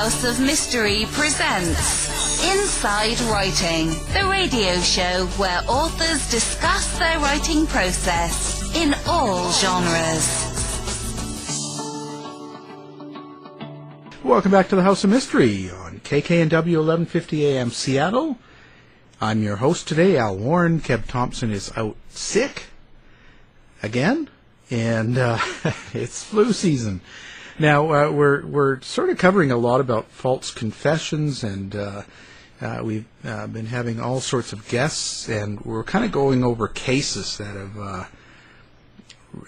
House of Mystery presents Inside Writing, the radio show where authors discuss their writing process in all genres. Welcome back to the House of Mystery on KKNW 1150 AM Seattle. I'm your host today, Al Warren. Keb Thompson is out sick again, and it's flu season. Now, we're sort of covering a lot about false confessions, and we've been having all sorts of guests, and we're kind of going over cases that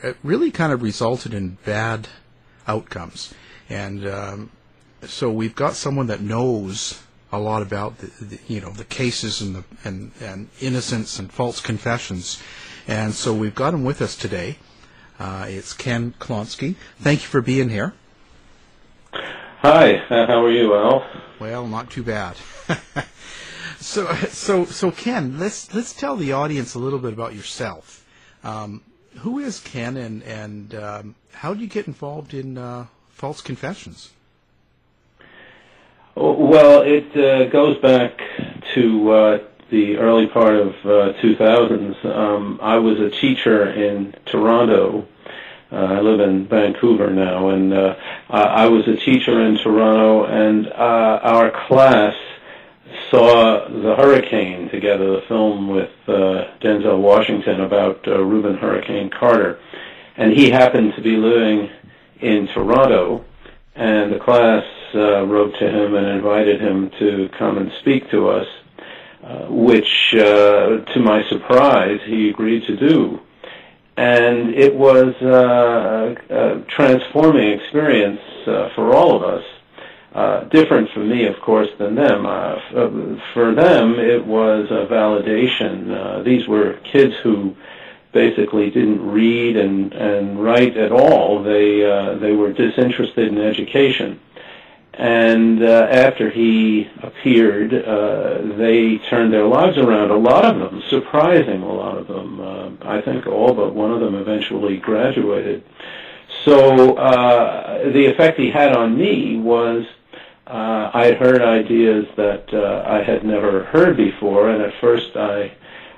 have really kind of resulted in bad outcomes. And so we've got someone that knows a lot about the cases and innocence and false confessions, and so we've got him with us today. It's Ken Klonsky. Thank you for being here. Hi, how are you, Al? Well, not too bad. So Ken, let's tell the audience a little bit about yourself. Who is Ken, and how do you get involved in false confessions? Well, it goes back to the early part of 2000s. I was a teacher in Toronto. I live in Vancouver now, and I was a teacher in Toronto, and our class saw The Hurricane together, the film with Denzel Washington about Rubin Hurricane Carter. And he happened to be living in Toronto, and the class wrote to him and invited him to come and speak to us, which, to my surprise, he agreed to do. And it was a transforming experience for all of us. Different for me, of course, than them. For them, it was a validation. These were kids who basically didn't read and write at all. They were disinterested in education. And after he appeared, they turned their lives around. A lot of them, surprising a lot of them. I think all but one of them eventually graduated. So the effect he had on me was I heard ideas that I had never heard before, and at first I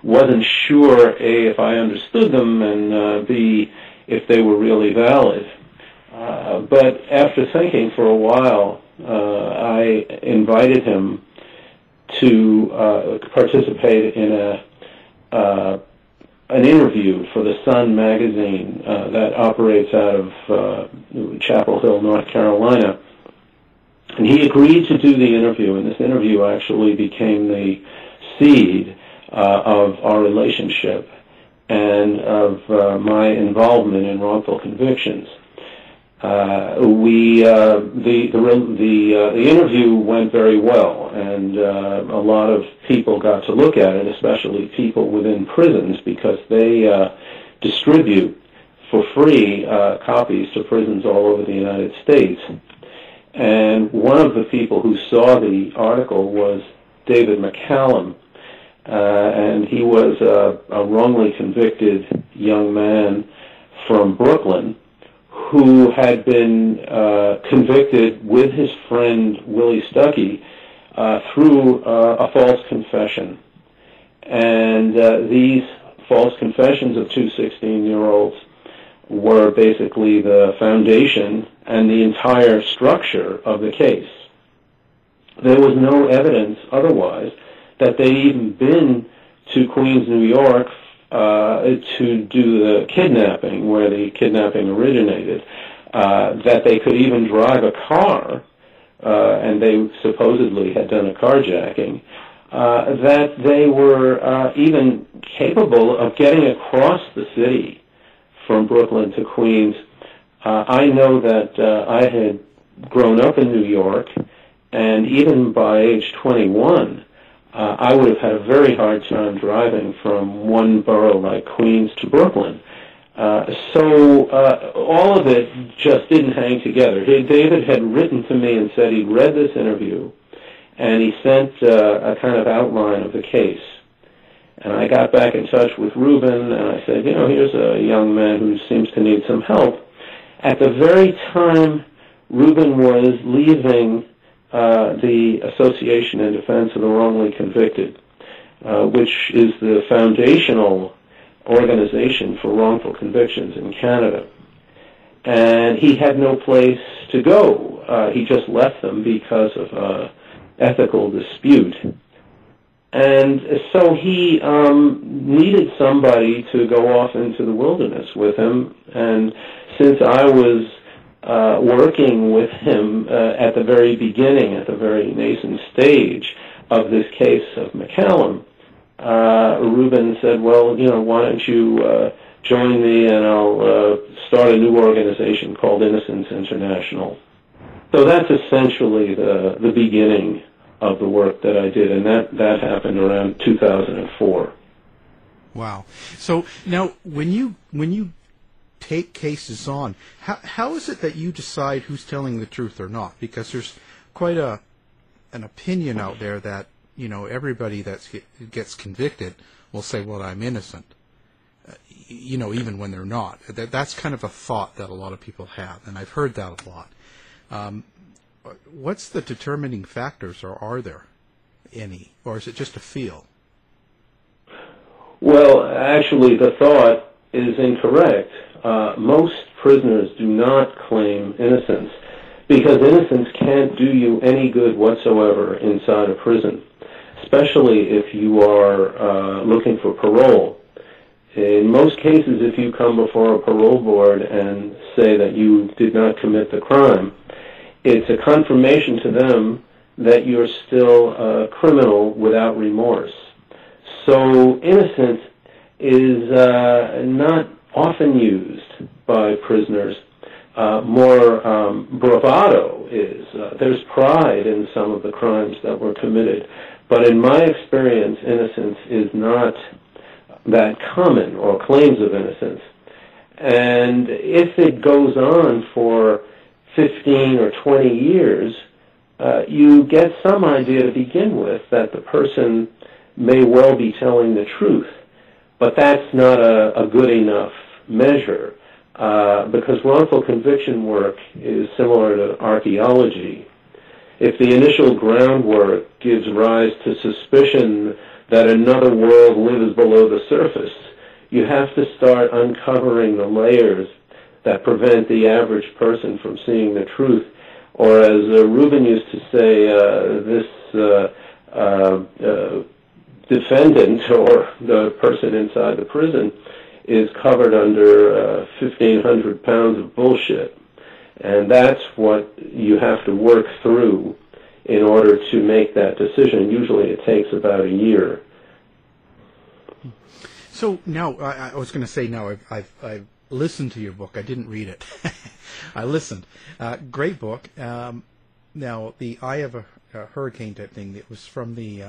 wasn't sure, A, if I understood them, and B, if they were really valid. But after thinking for a while, I invited him to participate in an interview for The Sun magazine that operates out of Chapel Hill, North Carolina. And he agreed to do the interview, and this interview actually became the seed of our relationship and of my involvement in wrongful convictions. The interview went very well, and a lot of people got to look at it, especially people within prisons, because they distribute for free copies to prisons all over the United States. And one of the people who saw the article was David McCallum, and he was a wrongly convicted young man from Brooklyn who had been convicted with his friend Willie Stuckey through a false confession. And these false confessions of two 16-year-olds were basically the foundation and the entire structure of the case. There was no evidence otherwise that they'd even been to Queens, New York, to do the kidnapping, where the kidnapping originated, that they could even drive a car, and they supposedly had done a carjacking, that they were even capable of getting across the city from Brooklyn to Queens. I know that I had grown up in New York, and even by age 21, I would have had a very hard time driving from one borough like Queens to Brooklyn. So all of it just didn't hang together. David had written to me and said he'd read this interview, and he sent a kind of outline of the case. And I got back in touch with Reuben, and I said, here's a young man who seems to need some help. At the very time Reuben was leaving the Association in Defense of the Wrongly Convicted, which is the foundational organization for wrongful convictions in Canada. And he had no place to go. He just left them because of an ethical dispute. And so he needed somebody to go off into the wilderness with him. And since I was working with him at the very beginning, at the very nascent stage of this case of McCallum, Rubin said, well, you know, why don't you join me and I'll start a new organization called Innocence International. So that's essentially the beginning of the work that I did, and that happened around 2004. Wow. So now when you take cases on, how is it that you decide who's telling the truth or not? Because there's quite an opinion out there that, you know, everybody that gets convicted will say, well, I'm innocent, you know, even when they're not. That's kind of a thought that a lot of people have, and I've heard that a lot. What's the determining factors, or are there any, or is it just a feel? Well, actually, the thought is incorrect. Most prisoners do not claim innocence because innocence can't do you any good whatsoever inside a prison, especially if you are looking for parole. In most cases, if you come before a parole board and say that you did not commit the crime, it's a confirmation to them that you're still a criminal without remorse. So innocence is not often used by prisoners. More bravado is. There's pride in some of the crimes that were committed. But in my experience, innocence is not that common, or claims of innocence. And if it goes on for 15 or 20 years, you get some idea to begin with that the person may well be telling the truth. But that's not a good enough measure, because wrongful conviction work is similar to archaeology. If the initial groundwork gives rise to suspicion that another world lives below the surface, you have to start uncovering the layers that prevent the average person from seeing the truth. Or as Rubin used to say, this defendant, or the person inside the prison, is covered under 1,500 pounds of bullshit. And that's what you have to work through in order to make that decision. Usually it takes about a year. So now, I was going to say now, I've listened to your book. I didn't read it. I listened. Great book. Now, the Eye of a Hurricane type thing, it was from the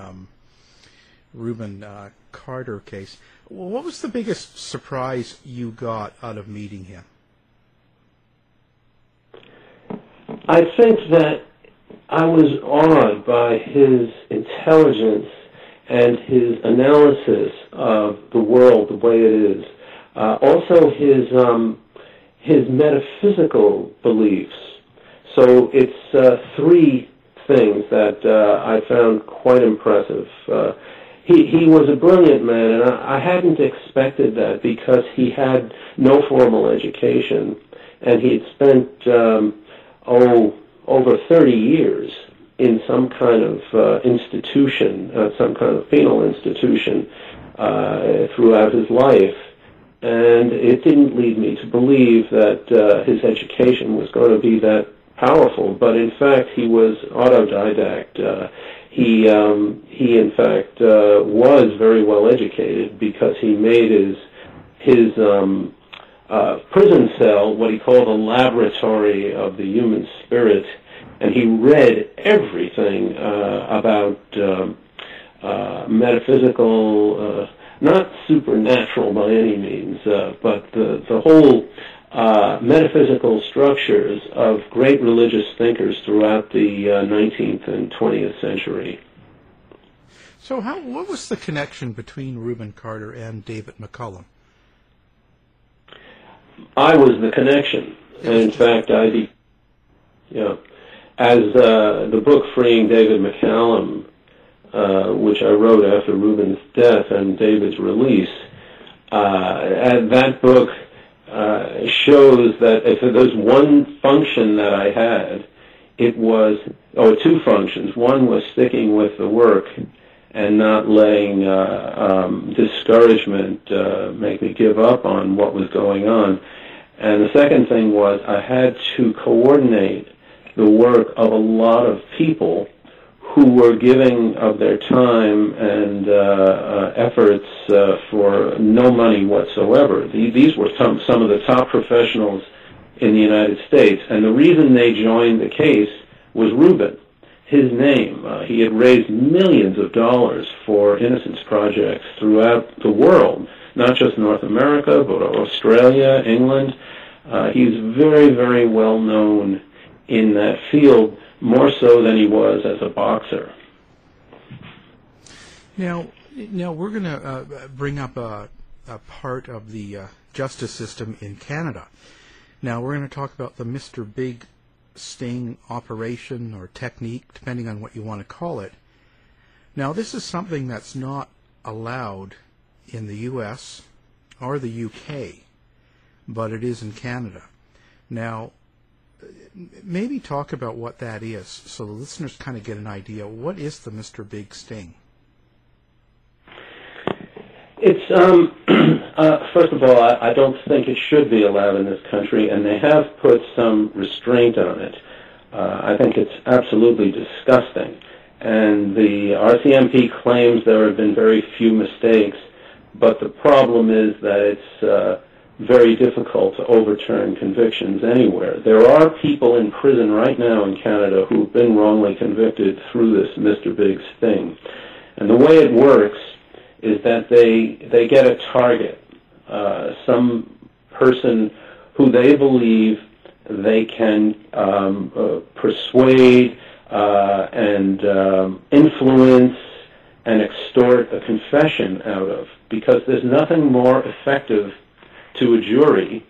Rubin Carter case. What was the biggest surprise you got out of meeting him? I think that I was awed by his intelligence and his analysis of the world the way it is. Also his metaphysical beliefs. So it's three things that I found quite impressive. He was a brilliant man, and I hadn't expected that because he had no formal education, and he had spent, over 30 years in some kind of institution, some kind of penal institution throughout his life. And it didn't lead me to believe that his education was going to be that powerful, but in fact he was autodidact. He in fact was very well educated because he made his prison cell what he called a laboratory of the human spirit, and he read everything about metaphysical, not supernatural by any means, but the whole metaphysical structures of great religious thinkers throughout the 19th and 20th century. So what was the connection between Rubin Carter and David McCallum? I was the connection. And in fact, I As the book Freeing David McCallum, which I wrote after Rubin's death and David's release, and that book shows that if there's one function that I had, it was, or two functions. One was sticking with the work and not letting discouragement make me give up on what was going on. And the second thing was I had to coordinate the work of a lot of people who were giving of their time and efforts for no money whatsoever. These were some of the top professionals in the United States, and the reason they joined the case was Rubin, his name. He had raised millions of dollars for innocence projects throughout the world, not just North America, but Australia, England. He's very, very well known in that field, more so than he was as a boxer. Now we're going to bring up a part of the justice system in Canada. Now we're going to talk about the Mr. Big Sting operation or technique, depending on what you want to call it. Now this is something that's not allowed in the U.S. or the UK, but it is in Canada. Now, maybe talk about what that is so the listeners kind of get an idea. What is the Mr. Big Sting? It's, first of all, I don't think it should be allowed in this country, and they have put some restraint on it. I think it's absolutely disgusting. And the RCMP claims there have been very few mistakes, but the problem is that it's very difficult to overturn convictions anywhere. There are people in prison right now in Canada who've been wrongly convicted through this Mr. Big Sting. And the way it works is that they get a target, some person who they believe they can persuade and influence and extort a confession out of, because there's nothing more effective to a jury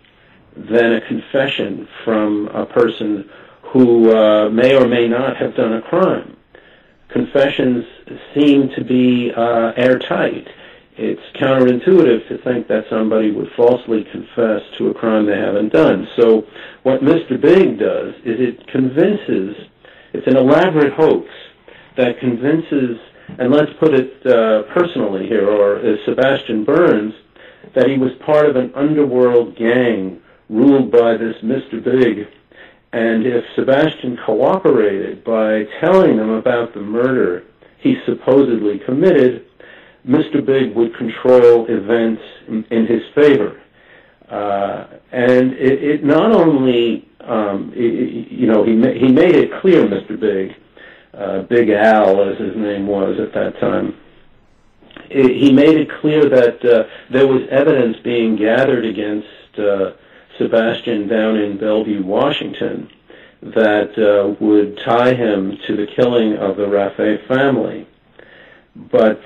than a confession from a person who may or may not have done a crime. Confessions seem to be airtight. It's counterintuitive to think that somebody would falsely confess to a crime they haven't done. So what Mr. Big does is it convinces, it's an elaborate hoax that convinces, and let's put it personally here, or Sebastian Burns, that he was part of an underworld gang ruled by this Mr. Big, and if Sebastian cooperated by telling them about the murder he supposedly committed, Mr. Big would control events in his favor. And it not only, he made it clear, Mr. Big, Big Al as his name was at that time, he made it clear that there was evidence being gathered against Sebastian down in Bellevue, Washington, that would tie him to the killing of the Rafay family. But,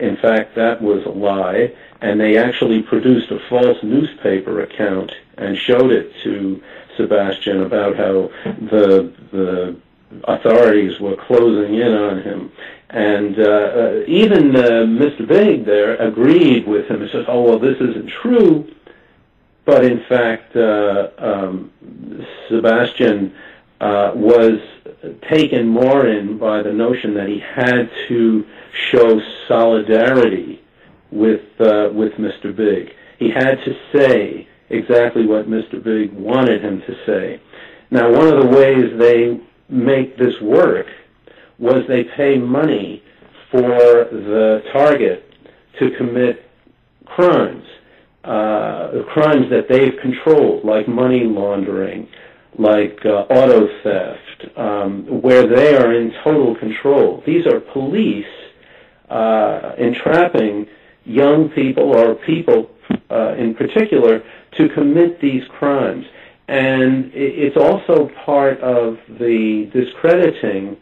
in fact, that was a lie, and they actually produced a false newspaper account and showed it to Sebastian about how the authorities were closing in on him. And even Mr. Big there agreed with him and said, oh, well, this isn't true. But in fact, Sebastian was taken more in by the notion that he had to show solidarity with Mr. Big. He had to say exactly what Mr. Big wanted him to say. Now, one of the ways they make this work was they pay money for the target to commit crimes that they've controlled, like money laundering, like auto theft, where they are in total control. These are police entrapping young people or people in particular to commit these crimes. And it's also part of the discrediting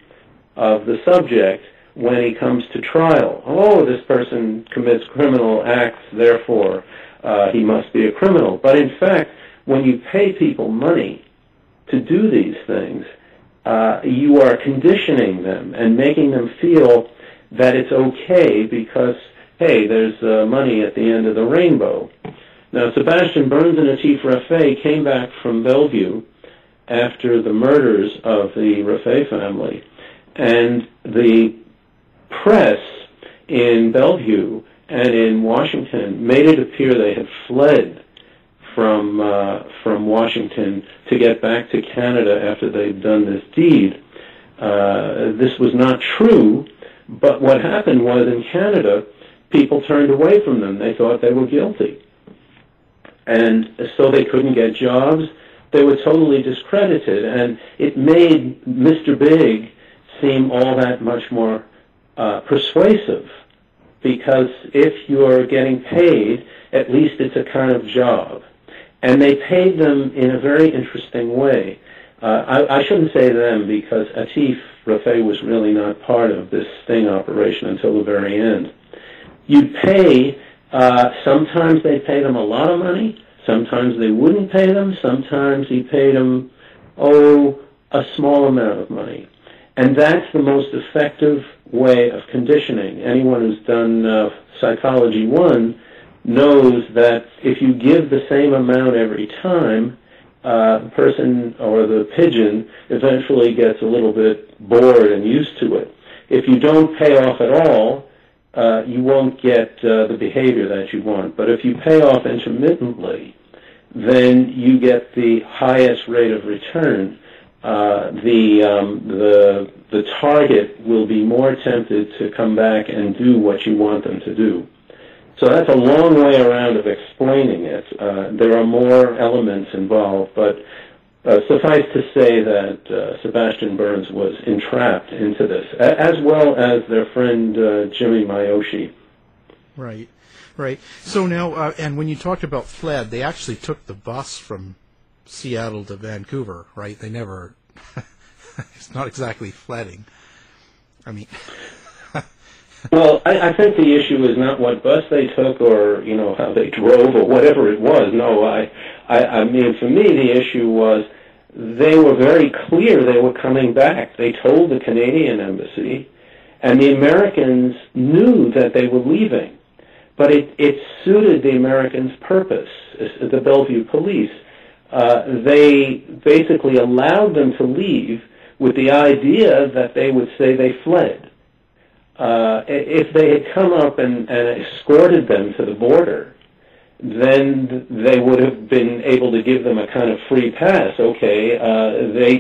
of the subject when he comes to trial. Oh, this person commits criminal acts, therefore he must be a criminal. But in fact, when you pay people money to do these things, you are conditioning them and making them feel that it's okay because, hey, there's money at the end of the rainbow. Now, Sebastian Burns and Atif Rafay came back from Bellevue after the murders of the Rafay family, and the press in Bellevue and in Washington made it appear they had fled from Washington to get back to Canada after they'd done this deed. This was not true, but what happened was in Canada, people turned away from them. They thought they were guilty. And so they couldn't get jobs. They were totally discredited, and it made Mr. Big seem all that much more persuasive, because if you're getting paid, at least it's a kind of job. And they paid them in a very interesting way. I shouldn't say them, because Atif Rafay was really not part of this Sting operation until the very end. You'd pay, sometimes they paid them a lot of money, sometimes they wouldn't pay them, sometimes he paid them, oh, a small amount of money. And that's the most effective way of conditioning. Anyone who's done Psychology 1 knows that if you give the same amount every time, the person or the pigeon eventually gets a little bit bored and used to it. If you don't pay off at all, you won't get the behavior that you want. But if you pay off intermittently, then you get the highest rate of return. The target will be more tempted to come back and do what you want them to do. So that's a long way around of explaining it. There are more elements involved, but suffice to say that Sebastian Burns was entrapped into this, as well as their friend Jimmy Miyoshi. Right, right. So now, and when you talked about fled, they actually took the bus from Seattle to Vancouver, right? They never, it's not exactly fledding. I mean... Well, I think the issue is not what bus they took or, you know, how they drove or whatever it was. No, I mean, for me, the issue was they were very clear they were coming back. They told the Canadian embassy, and the Americans knew that they were leaving. But it suited the Americans' purpose, the Bellevue police. They basically allowed them to leave with the idea that they would say they fled. If they had come up and escorted them to the border, then they would have been able to give them a kind of free pass. Okay,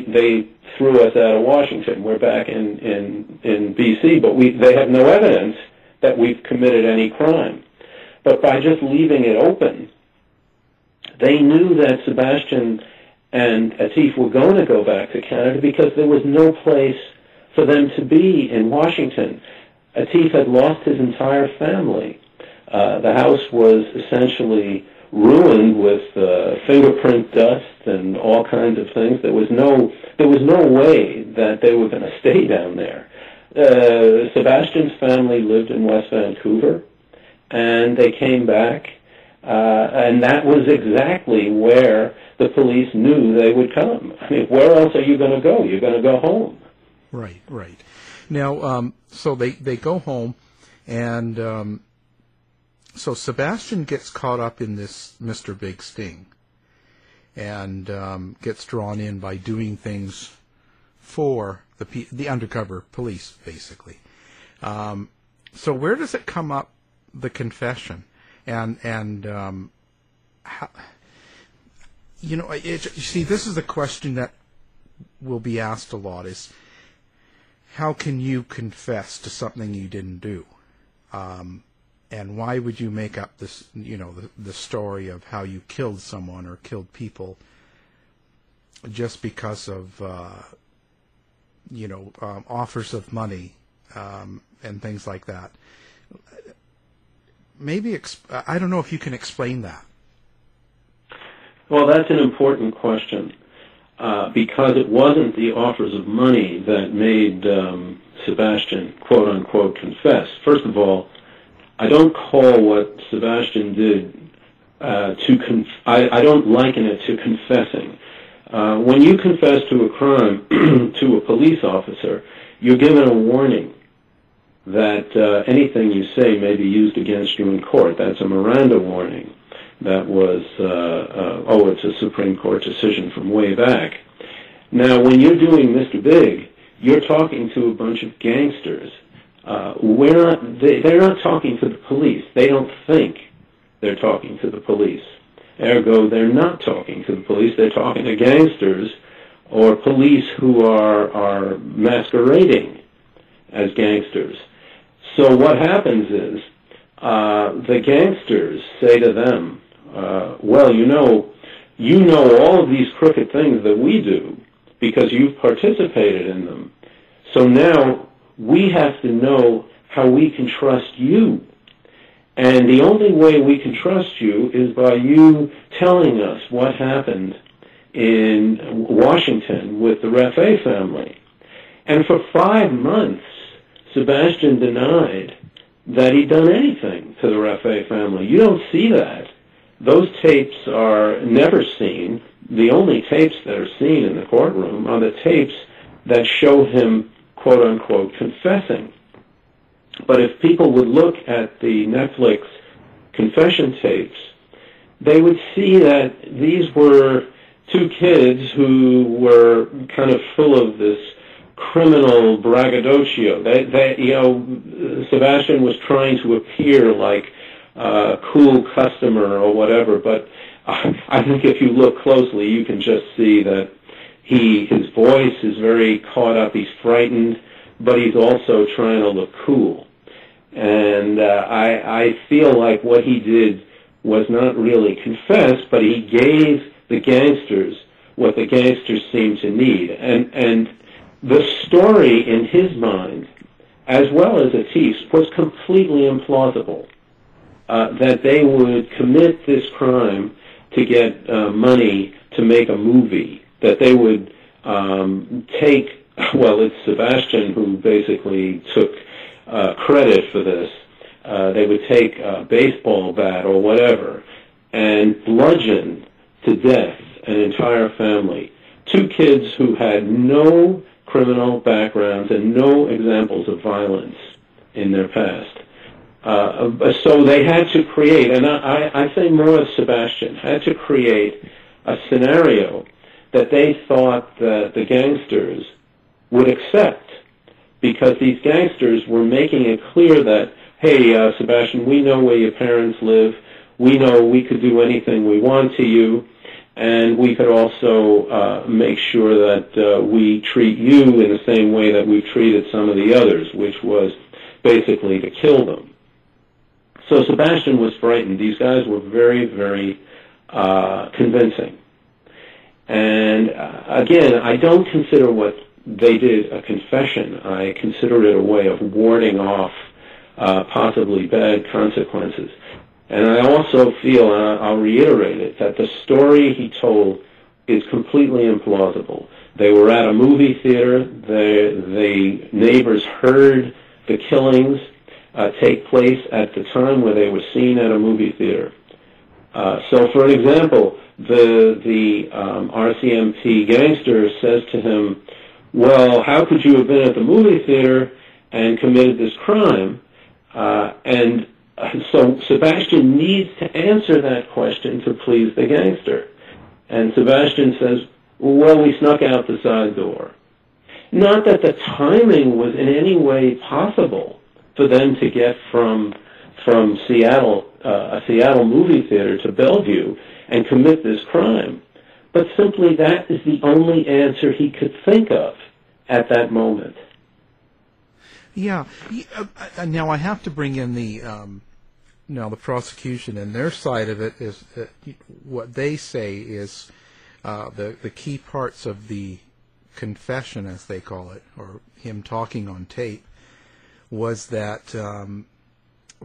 they threw us out of Washington. We're back in B.C., but they have no evidence that we've committed any crime. But by just leaving it open, they knew that Sebastian and Atif were going to go back to Canada because there was no place for them to be in Washington. Atif had lost his entire family. The house was essentially ruined with fingerprint dust and all kinds of things. There was no way that they were going to stay down there. Sebastian's family lived in West Vancouver, and they came back, and that was exactly where the police knew they would come. I mean, where else are you going to go? You're going to go home. Right, right. Now, so they go home, and so Sebastian gets caught up in this Mr. Big Sting and gets drawn in by doing things for the undercover police, basically. So where does it come up, the confession? And how, you know, you see, this is a question that will be asked a lot is, how can you confess to something you didn't do? And why would you make up this, you know, the story of how you killed someone or killed people just because of, you know, offers of money and things like that? Maybe, I don't know if you can explain that. Well, that's an important question. Because it wasn't the offers of money that made Sebastian, quote-unquote, confess. First of all, I don't call what Sebastian did I don't liken it to confessing. When you confess to a crime to a police officer, you're given a warning that anything you say may be used against you in court. That's a Miranda warning. That was, it's a Supreme Court decision from way back. Now, when you're doing Mr. Big, you're talking to a bunch of gangsters. They're not talking to the police. They don't think they're talking to the police. Ergo, they're not talking to the police. They're talking to gangsters or police who are masquerading as gangsters. So what happens is the gangsters say to them, well, you know all of these crooked things that we do because you've participated in them. So now we have to know how we can trust you. And the only way we can trust you is by you telling us what happened in Washington with the Rafay family. And for 5 months, Sebastian denied that he'd done anything to the Rafay family. You don't see that. Those tapes are never seen. The only tapes that are seen in the courtroom are the tapes that show him, quote-unquote, confessing. But if people would look at the Netflix confession tapes, they would see that these were two kids who were kind of full of this criminal braggadocio. Sebastian was trying to appear like a cool customer or whatever, but I think if you look closely, you can just see that his voice is very caught up. He's frightened, but he's also trying to look cool. And I feel like what he did was not really confess, but he gave the gangsters what the gangsters seemed to need. And the story in his mind, as well as Atif's, was completely implausible, that they would commit this crime to get money to make a movie, that they would it's Sebastian who basically took credit for this. They would take a baseball bat or whatever and bludgeon to death an entire family. Two kids who had no criminal backgrounds and no examples of violence in their past. So they had to create, and I say more of Sebastian, had to create a scenario that they thought that the gangsters would accept, because these gangsters were making it clear that, hey, Sebastian, we know where your parents live, we know we could do anything we want to you, and we could also make sure that we treat you in the same way that we treated some of the others, which was basically to kill them. So Sebastian was frightened. These guys were very, very convincing. And again, I don't consider what they did a confession. I consider it a way of warding off possibly bad consequences. And I also feel, and I'll reiterate it, that the story he told is completely implausible. They were at a movie theater. The neighbors heard the killings take place at the time where they were seen at a movie theater. So, for example, the RCMP gangster says to him, well, how could you have been at the movie theater and committed this crime? And so Sebastian needs to answer that question to please the gangster. And Sebastian says, well, we snuck out the side door. Not that the timing was in any way possible for them to get from Seattle, a Seattle movie theater to Bellevue and commit this crime. But simply that is the only answer he could think of at that moment. Yeah. Now I have to bring in the prosecution, and their side of it is what they say is the key parts of the confession, as they call it, or him talking on tape, was that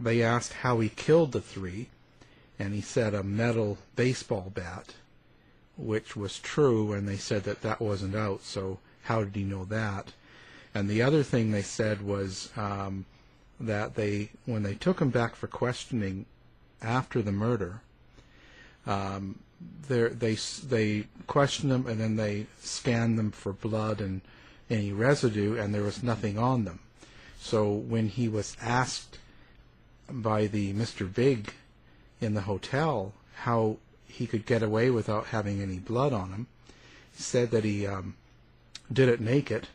they asked how he killed the three, and he said a metal baseball bat, which was true, and they said that wasn't out, so how did he know that? And the other thing they said was that when they took him back for questioning after the murder, they question them, and then they scan them for blood and any residue, and there was nothing on them. So when he was asked by the Mr. Big in the hotel how he could get away without having any blood on him, he said that he did it naked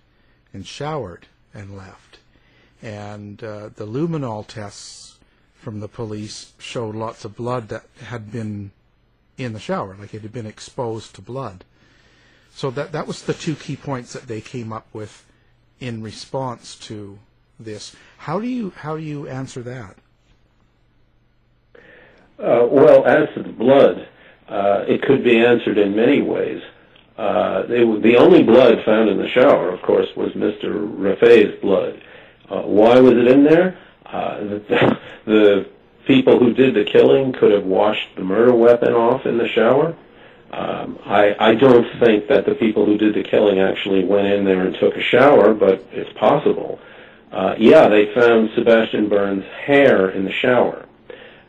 and showered and left. And the luminol tests from the police showed lots of blood that had been in the shower, like it had been exposed to blood. So that was the two key points that they came up with in response to this. How do you answer that? Well, as to the blood, it could be answered in many ways. The only blood found in the shower, of course, was Mr. Rafay's blood. Why was it in there? The people who did the killing could have washed the murder weapon off in the shower. I don't think that the people who did the killing actually went in there and took a shower, but it's possible. Yeah, they found Sebastian Burns' hair in the shower.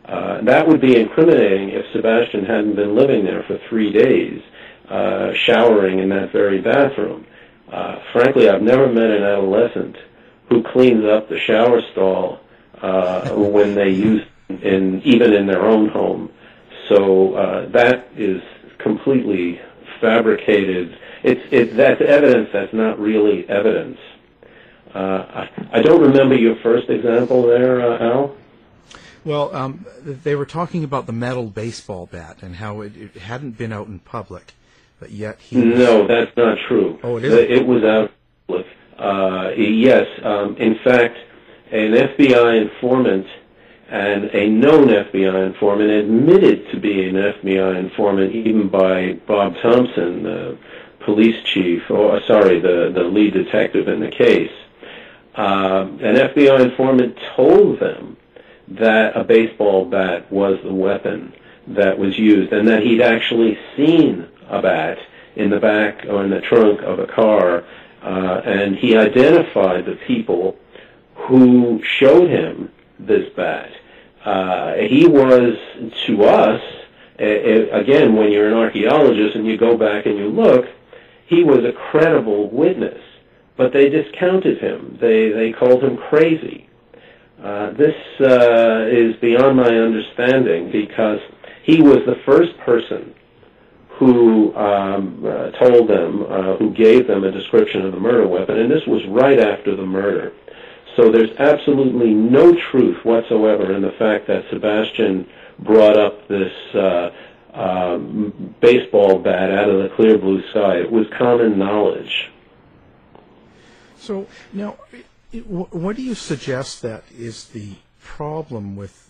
That would be incriminating if Sebastian hadn't been living there for 3 days, showering in that very bathroom. Frankly, I've never met an adolescent who cleans up the shower stall when they use it, even in their own home. So that is completely fabricated. That's evidence that's not really evidence. I don't remember your first example there, Al. Well, they were talking about the metal baseball bat and how it hadn't been out in public, but yet he... No, that's not true. Oh, it isn't? It was out in public. Yes, in fact, an FBI informant and a known FBI informant admitted to being an FBI informant, even by Bob Thompson, the police chief, or sorry, the lead detective in the case. An FBI informant told them that a baseball bat was the weapon that was used, and that he'd actually seen a bat in the back or in the trunk of a car, and he identified the people who showed him this bat. He was, to us, again, when you're an archaeologist and you go back and you look, he was a credible witness, but they discounted him. They called him crazy. This is beyond my understanding, because he was the first person who told them, who gave them a description of the murder weapon, and this was right after the murder. So there's absolutely no truth whatsoever in the fact that Sebastian brought up this baseball bat out of the clear blue sky. It was common knowledge. So now, what do you suggest that is the problem with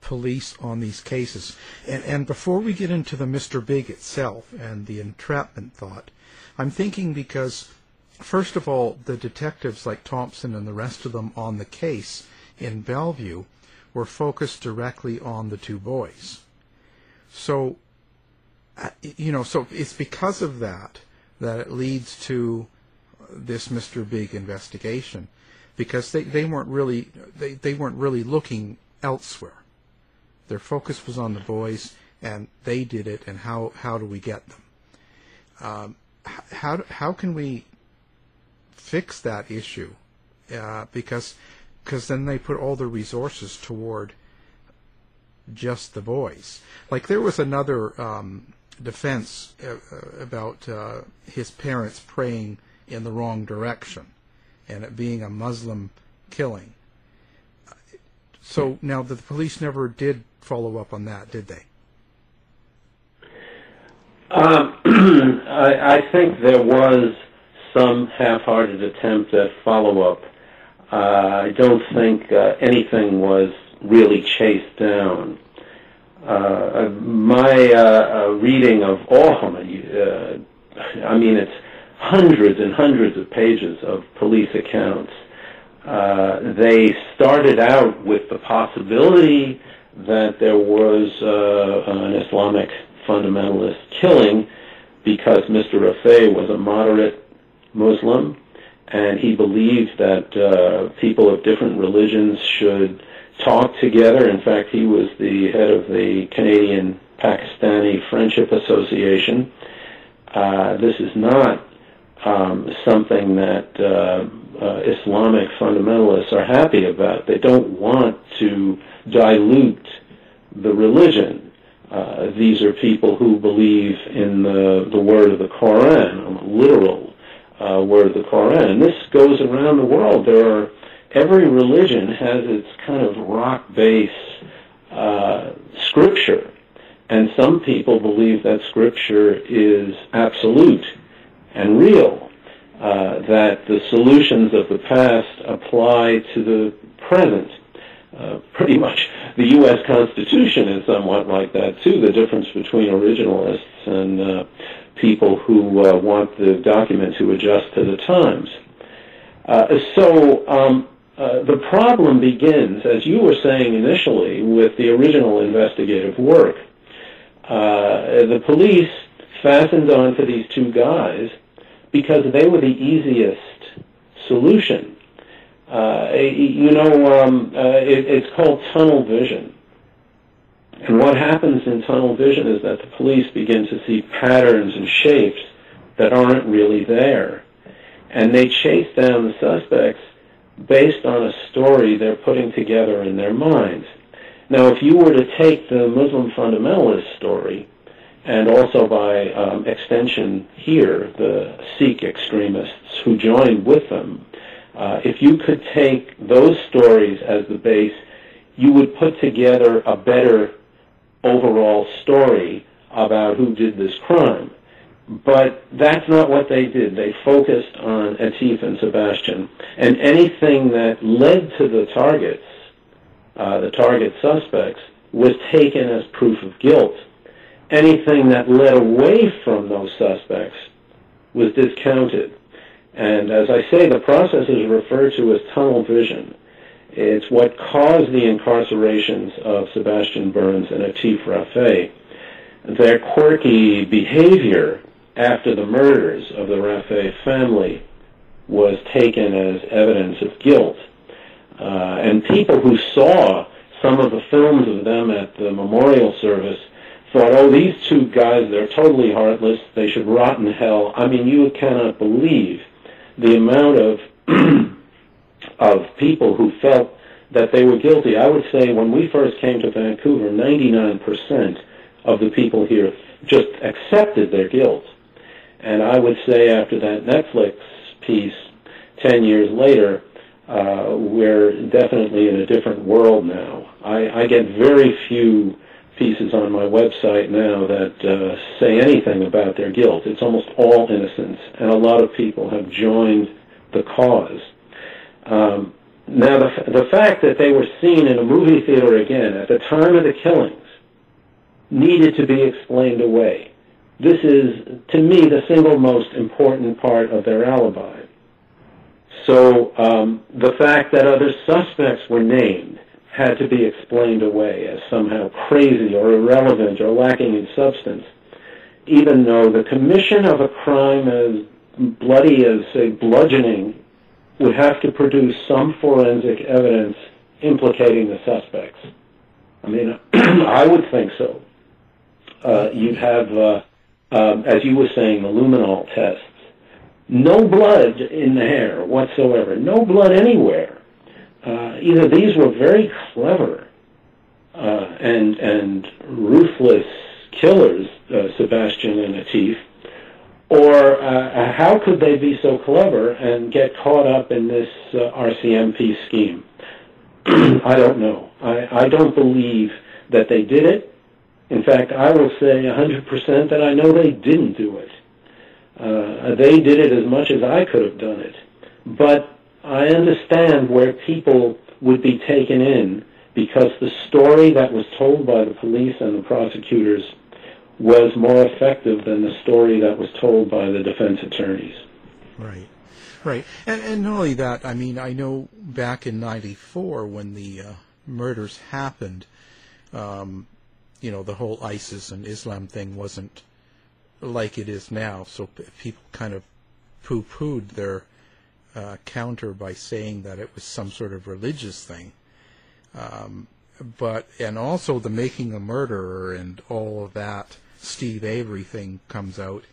police on these cases? And before we get into the Mr. Big itself and the entrapment thought, I'm thinking because, first of all, the detectives like Thompson and the rest of them on the case in Bellevue were focused directly on the two boys. So, so it's because of that that it leads to this Mr. Big investigation, because they weren't really looking elsewhere. Their focus was on the boys, and they did it, and how do we get them? How can we fix that issue? Because then they put all their resources toward just the boys. Like, there was another defense about his parents praying in the wrong direction and it being a Muslim killing. So now the police never did follow up on that, did they? I think there was some half-hearted attempt at follow-up. I don't think anything was really chased down. My reading of Orham, I mean, it's hundreds and hundreds of pages of police accounts. They started out with the possibility that there was an Islamic fundamentalist killing because Mr. Rafay was a moderate Muslim, and he believed that people of different religions should talk together. In fact, he was the head of the Canadian Pakistani Friendship Association. This is not something that Islamic fundamentalists are happy about. They don't want to dilute the religion. These are people who believe in the word of the Quran, literal word of the Quran. And this goes around the world. Every religion has its kind of rock base scripture, and some people believe that scripture is absolute and real, that the solutions of the past apply to the present. Pretty much the U.S. Constitution is somewhat like that, too, the difference between originalists and people who want the document to adjust to the times. The problem begins, as you were saying initially, with the original investigative work. The police fastened on to these two guys because they were the easiest solution. It's called tunnel vision. And what happens in tunnel vision is that the police begin to see patterns and shapes that aren't really there. And they chase down the suspects based on a story they're putting together in their minds. Now, if you were to take the Muslim fundamentalist story, and also by extension here, the Sikh extremists who joined with them, if you could take those stories as the base, you would put together a better overall story about who did this crime. But that's not what they did. They focused on Atif and Sebastian. And anything that led to the target suspects, was taken as proof of guilt. Anything that led away from those suspects was discounted. And as I say, the process is referred to as tunnel vision. It's what caused the incarcerations of Sebastian Burns and Atif Rafay. Their quirky behavior after the murders of the Rafay family was taken as evidence of guilt. And people who saw some of the films of them at the memorial service thought, oh, these two guys, they're totally heartless, they should rot in hell. I mean, you cannot believe the amount of people who felt that they were guilty. I would say when we first came to Vancouver, 99% of the people here just accepted their guilt. And I would say after that Netflix piece, 10 years later, we're definitely in a different world now. I get very few pieces on my website now that say anything about their guilt. It's almost all innocence, and a lot of people have joined the cause. Now, the fact that they were seen in a movie theater again at the time of the killings needed to be explained away. This is, to me, the single most important part of their alibi. So the fact that other suspects were named had to be explained away as somehow crazy or irrelevant or lacking in substance, even though the commission of a crime as bloody as, say, bludgeoning would have to produce some forensic evidence implicating the suspects. I mean, I would think so. You'd have, as you were saying, the luminol tests. No blood in the hair whatsoever. No blood anywhere. Either these were very clever and ruthless killers, Sebastian and Atif, or how could they be so clever and get caught up in this RCMP scheme? I don't know. I don't believe that they did it. In fact, I will say 100% that I know they didn't do it. They did it as much as I could have done it. But I understand where people would be taken in because the story that was told by the police and the prosecutors was more effective than the story that was told by the defense attorneys. Right. Right. And not only that, I mean, I know back in '94 when the murders happened, you know, the whole ISIS and Islam thing wasn't like it is now, so people kind of poo-pooed their counter by saying that it was some sort of religious thing. But, and also the Making a Murderer and all of that Steve Avery thing comes out,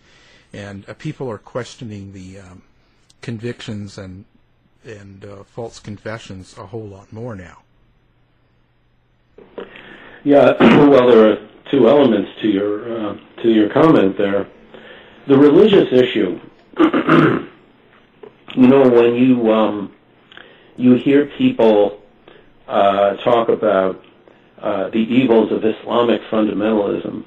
and people are questioning the convictions and false confessions a whole lot more now. Yeah, well, there are two elements to your comment there. The religious issue. You know, when you hear people talk about the evils of Islamic fundamentalism,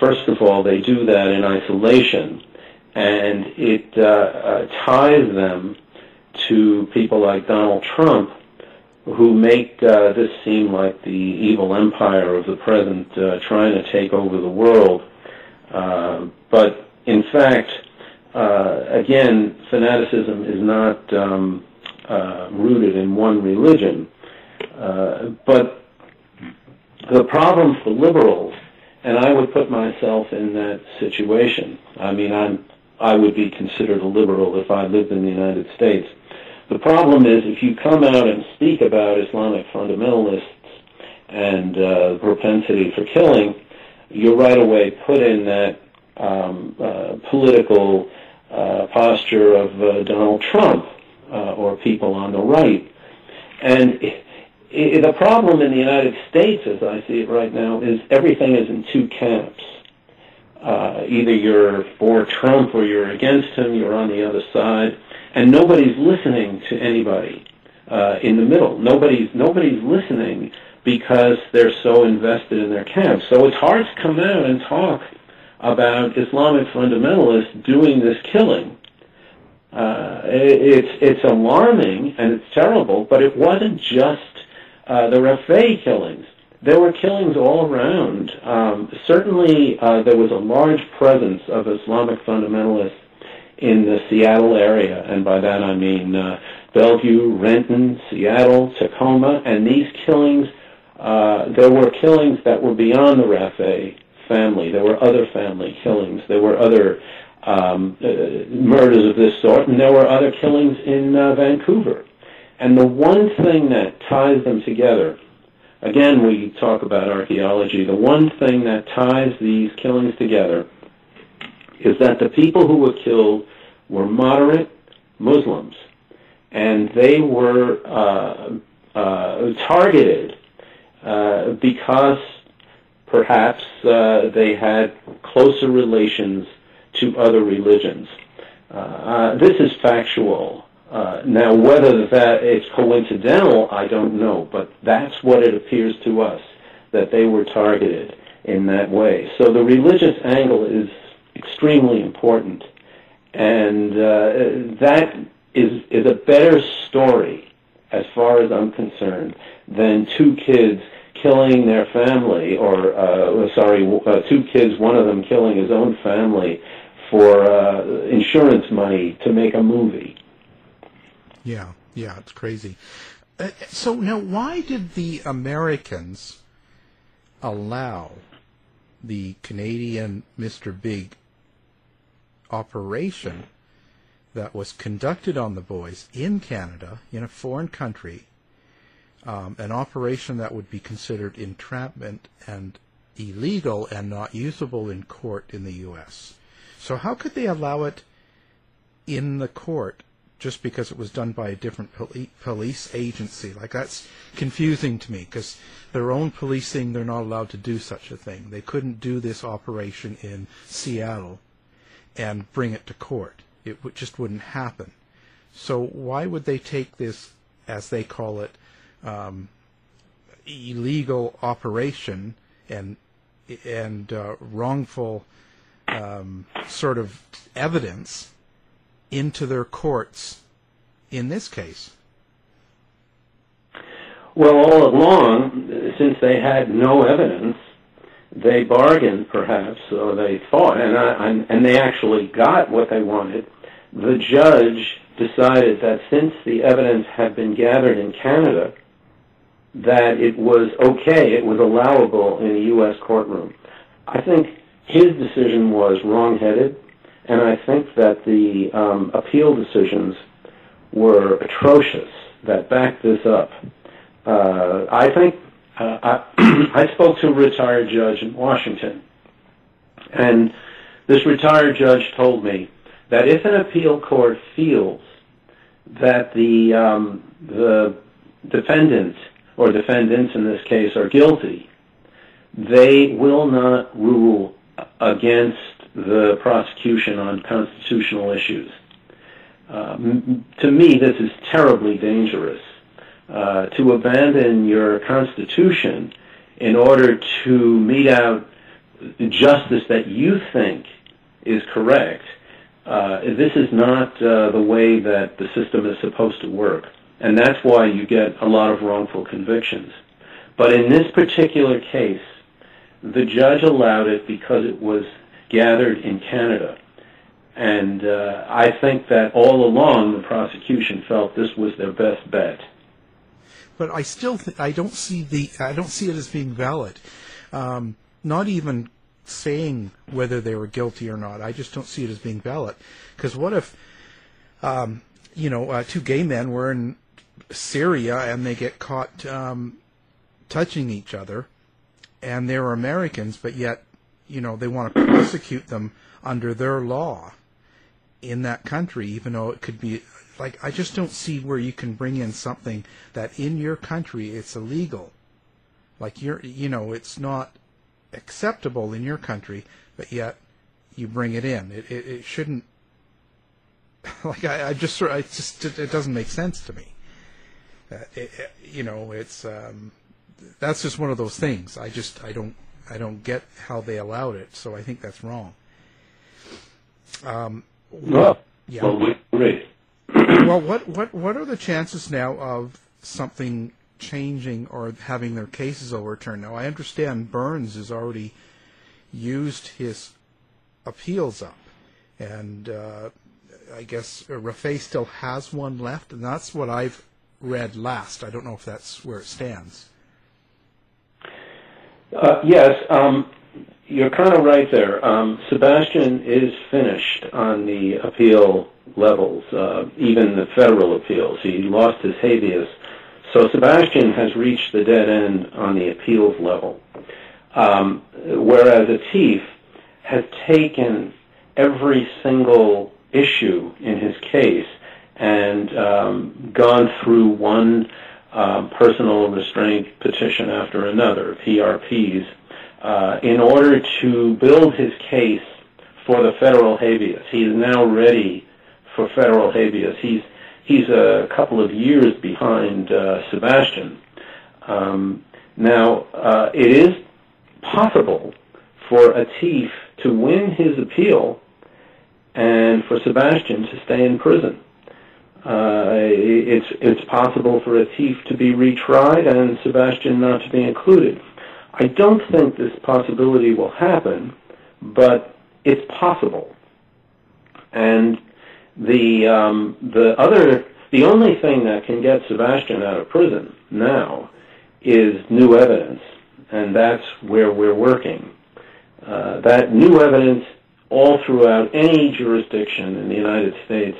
first of all, they do that in isolation, and it ties them to people like Donald Trump, who make this seem like the evil empire of the present trying to take over the world. But in fact, again, fanaticism is not rooted in one religion. But the problem for liberals, and I would put myself in that situation. I mean, I would be considered a liberal if I lived in the United States. The problem is if you come out and speak about Islamic fundamentalists and propensity for killing, you're right away put in that political posture of Donald Trump or people on the right. And the problem in the United States, as I see it right now, is everything is in two camps. Either you're for Trump or you're against him, you're on the other side, and nobody's listening to anybody in the middle. Nobody's listening because they're so invested in their camp. So it's hard to come out and talk about Islamic fundamentalists doing this killing. It's alarming and it's terrible, but it wasn't just the Rafay killings. There were killings all around. Certainly there was a large presence of Islamic fundamentalists in the Seattle area, and by that I mean Bellevue, Renton, Seattle, Tacoma, and these killings, there were killings that were beyond the Rafay family. There were other family killings. There were other murders of this sort, and there were other killings in Vancouver. And the one thing that ties them together, again, we talk about archaeology, the one thing that ties these killings together is that the people who were killed were moderate Muslims, and they were targeted because perhaps they had closer relations to other religions. This is factual. Now, whether that is coincidental, I don't know, but that's what it appears to us, that they were targeted in that way. So the religious angle is extremely important, and that is a better story, as far as I'm concerned, than two kids killing their family, or two kids, one of them killing his own family for insurance money to make a movie. Yeah, it's crazy. So now, why did the Americans allow the Canadian Mr. Big operation that was conducted on the boys in Canada, in a foreign country, an operation that would be considered entrapment and illegal and not usable in court in the U.S.? So how could they allow it in the court just because it was done by a different police agency? Like, that's confusing to me, because their own policing, they're not allowed to do such a thing. They couldn't do this operation in Seattle and bring it to court. It just wouldn't happen. So why would they take this, as they call it, illegal operation and wrongful sort of evidence into their courts in this case? Well, all along, since they had no evidence, they bargained, perhaps, or they thought, and they actually got what they wanted. The judge decided that since the evidence had been gathered in Canada, that it was okay, it was allowable in a U.S. courtroom. I think his decision was wrong-headed, and I think that the appeal decisions were atrocious that backed this up. I think I spoke to a retired judge in Washington, and this retired judge told me that if an appeal court feels that the defendant or defendants in this case are guilty, they will not rule against the prosecution on constitutional issues. To me, this is terribly dangerous. To abandon your Constitution in order to mete out justice that you think is correct, this is not the way that the system is supposed to work. And that's why you get a lot of wrongful convictions. But in this particular case, the judge allowed it because it was gathered in Canada. And I think that all along the prosecution felt this was their best bet. But I still I don't see it as being valid. Not even saying whether they were guilty or not. I just don't see it as being valid. Because what if two gay men were in Syria and they get caught touching each other, and they're Americans, but yet, they want to prosecute them under their law in that country, even though it could be, I just don't see where you can bring in something that in your country it's illegal. It's not acceptable in your country, but yet you bring it in. It shouldn't, it doesn't make sense to me. That's just one of those things. I don't get how they allowed it, so I think that's wrong. Well, great. Well, what are the chances now of something changing or having their cases overturned? Now, I understand Burns has already used his appeals up, and I guess Rafay still has one left, and that's what I've read last. I don't know if that's where it stands. Yes, you're kind of right there. Sebastian is finished on the appeal levels, even the federal appeals. He lost his habeas. So Sebastian has reached the dead end on the appeals level, whereas Atif has taken every single issue in his case and gone through one personal restraint petition after another, PRPs, in order to build his case for the federal habeas. He is now ready for federal habeas. He's a couple of years behind Sebastian. Now, it is possible for Atif to win his appeal and for Sebastian to stay in prison. It's possible for Atif to be retried and Sebastian not to be included. I don't think this possibility will happen, but it's possible. And the only thing that can get Sebastian out of prison now is new evidence, and that's where we're working. That new evidence all throughout any jurisdiction in the United States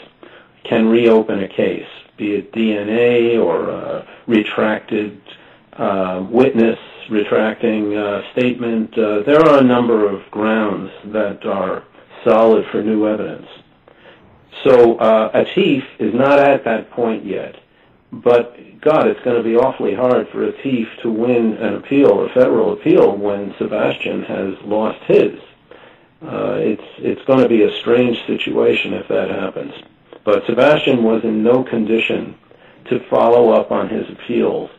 can reopen a case, be it DNA or retracted witness, retracting statement. There are a number of grounds that are solid for new evidence. So Atif is not at that point yet, but God, it's going to be awfully hard for Atif to win an appeal, a federal appeal, when Sebastian has lost his. It's going to be a strange situation if that happens. But Sebastian was in no condition to follow up on his appeals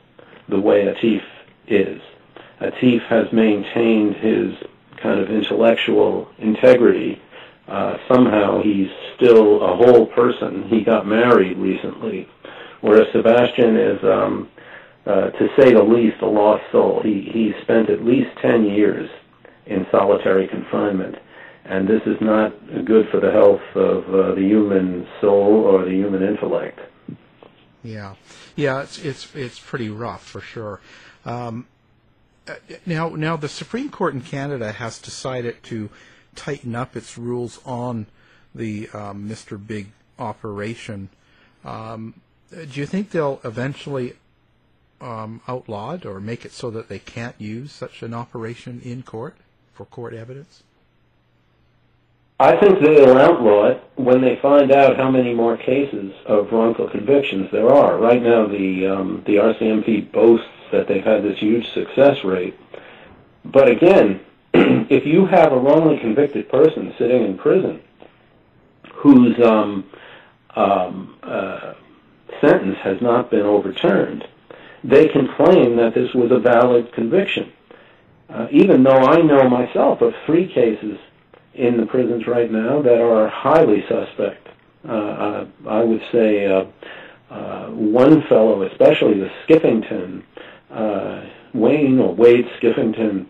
the way Atif is. Atif has maintained his kind of intellectual integrity. Somehow he's still a whole person. He got married recently, whereas Sebastian is, to say the least, a lost soul. He spent at least 10 years in solitary confinement. And this is not good for the health of the human soul or the human intellect. Yeah, it's pretty rough for sure. Now the Supreme Court in Canada has decided to tighten up its rules on the Mr. Big operation. Do you think they'll eventually outlawed or make it so that they can't use such an operation in court for court evidence? I think they'll outlaw it when they find out how many more cases of wrongful convictions there are. Right now, the RCMP boasts that they've had this huge success rate. But again, if you have a wrongly convicted person sitting in prison whose sentence has not been overturned, they can claim that this was a valid conviction. Even though I know myself of 3 cases in the prisons right now that are highly suspect. I would say one fellow, especially the Skiffington, Wade Skiffington,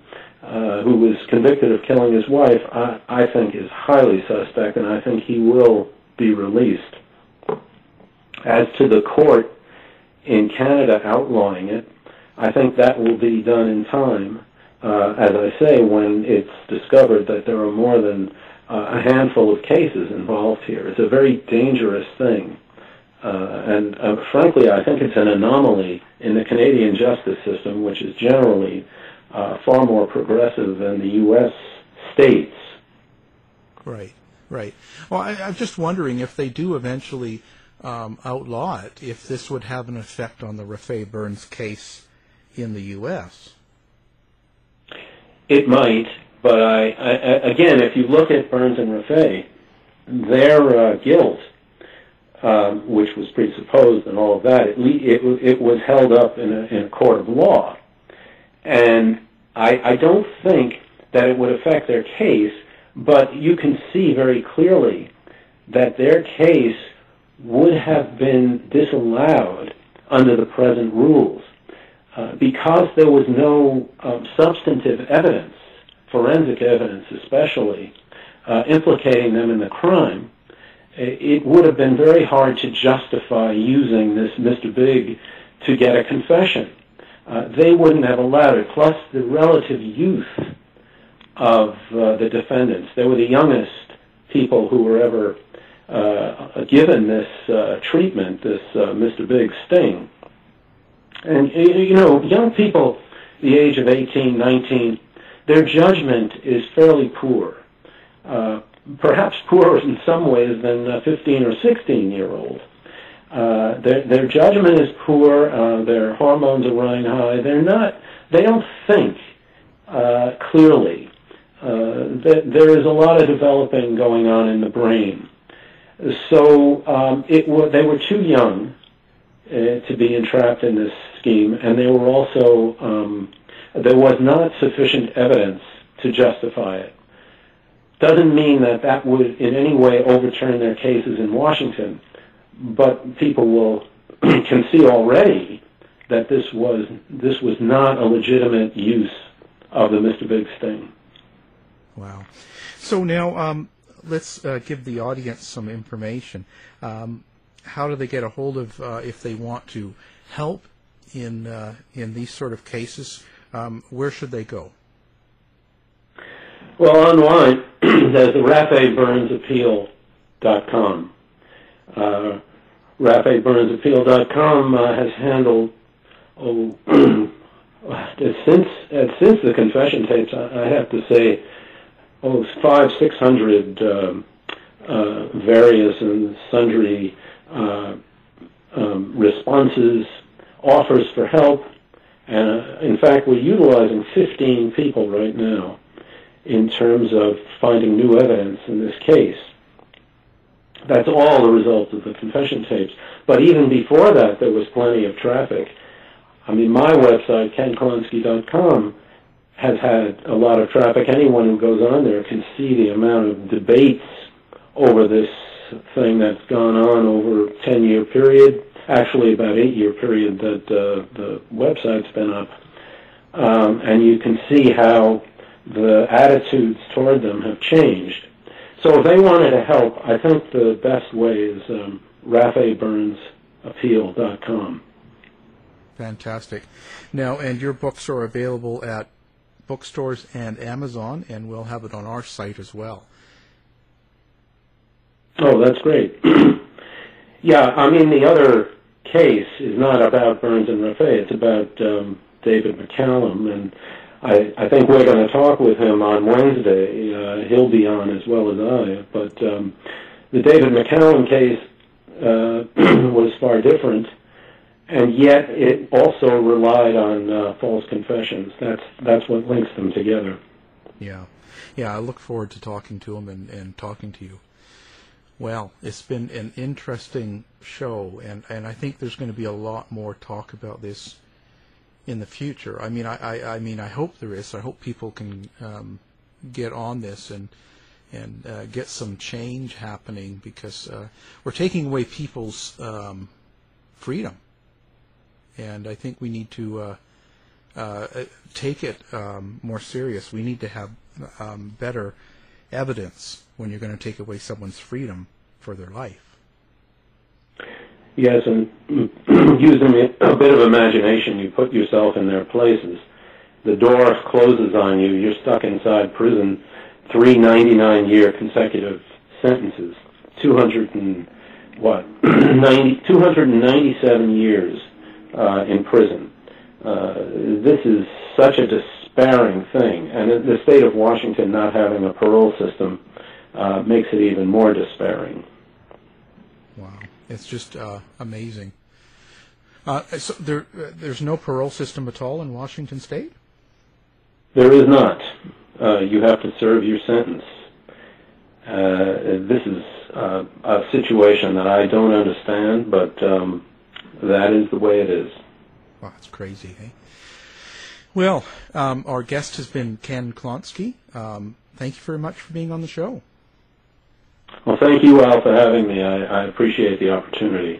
who was convicted of killing his wife, I think is highly suspect, and I think he will be released. As to the court in Canada outlawing it, I think that will be done in time. As I say, when it's discovered that there are more than a handful of cases involved here. It's a very dangerous thing. And frankly, I think it's an anomaly in the Canadian justice system, which is generally far more progressive than the U.S. states. Right, right. Well, I'm just wondering if they do eventually outlaw it, if this would have an effect on the Rafay Burns case in the U.S. It might, but I again, if you look at Burns and Rafay, their guilt, which was presupposed and all of that, it was held up in a court of law. And I don't think that it would affect their case, but you can see very clearly that their case would have been disallowed under the present rules. Because there was no substantive evidence, forensic evidence especially, implicating them in the crime, it would have been very hard to justify using this Mr. Big to get a confession. They wouldn't have allowed it, plus the relative youth of the defendants. They were the youngest people who were ever given this treatment, this Mr. Big Sting. And, you know, young people the age of 18, 19, their judgment is fairly poor, perhaps poorer in some ways than 15 or 16-year-olds. Their judgment is poor, their hormones are running high, they don't think clearly. There is a lot of developing going on in the brain. So they were too young to be entrapped in this scheme, and they were also, there was not sufficient evidence to justify it. Doesn't mean that that would in any way overturn their cases in Washington, but people can see already that this was not a legitimate use of the Mr. Big Sting. Wow. So now let's give the audience some information. How do they get a hold of if they want to help in these sort of cases? Where should they go? Well, online there's rafayburnsappeal.com. Rafayburnsappeal.com has handled since the confession tapes, I have to say, 500-600 various and sundry responses, offers for help, and in fact we're utilizing 15 people right now in terms of finding new evidence in this case. That's all the result of the confession tapes. But even before that, there was plenty of traffic. I mean, my website, KenKlonsky.com, has had a lot of traffic. Anyone who goes on there can see the amount of debates over this thing that's gone on over a 10-year period, actually about 8-year period that the website's been up, and you can see how the attitudes toward them have changed. So if they wanted to help, I think the best way is rafayburnsappeal.com. Fantastic. Now, and your books are available at bookstores and Amazon, and we'll have it on our site as well. Oh, that's great. Yeah, I mean, the other case is not about Burns and Rafay. It's about David McCallum, and I think we're going to talk with him on Wednesday. He'll be on as well as I. But the David McCallum case was far different, and yet it also relied on false confessions. That's what links them together. Yeah. Yeah, I look forward to talking to him and talking to you. Well, it's been an interesting show, and I think there's going to be a lot more talk about this in the future. I mean, I hope there is. I hope people can get on this and get some change happening, because we're taking away people's freedom, and I think we need to take it more serious. We need to have better evidence when you're going to take away someone's freedom for their life. Yes, and using a bit of imagination, you put yourself in their places. The door closes on you. You're stuck inside prison, 3 99-year consecutive sentences, 297 years in prison. This is such a despairing thing, and the state of Washington not having a parole system makes it even more despairing. Wow, it's just amazing. So there's no parole system at all in Washington State? There is not. You have to serve your sentence. This is a situation that I don't understand, but that is the way it is. Wow, that's crazy, eh? Well, our guest has been Ken Klonsky. Thank you very much for being on the show. Well, thank you, Al, for having me. I appreciate the opportunity.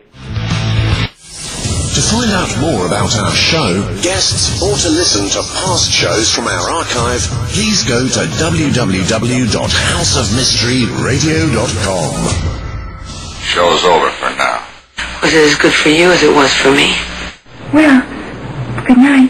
To find out more about our show, guests, or to listen to past shows from our archive, please go to www.houseofmysteryradio.com. Show's over for now. Was it as good for you as it was for me? Well, good night.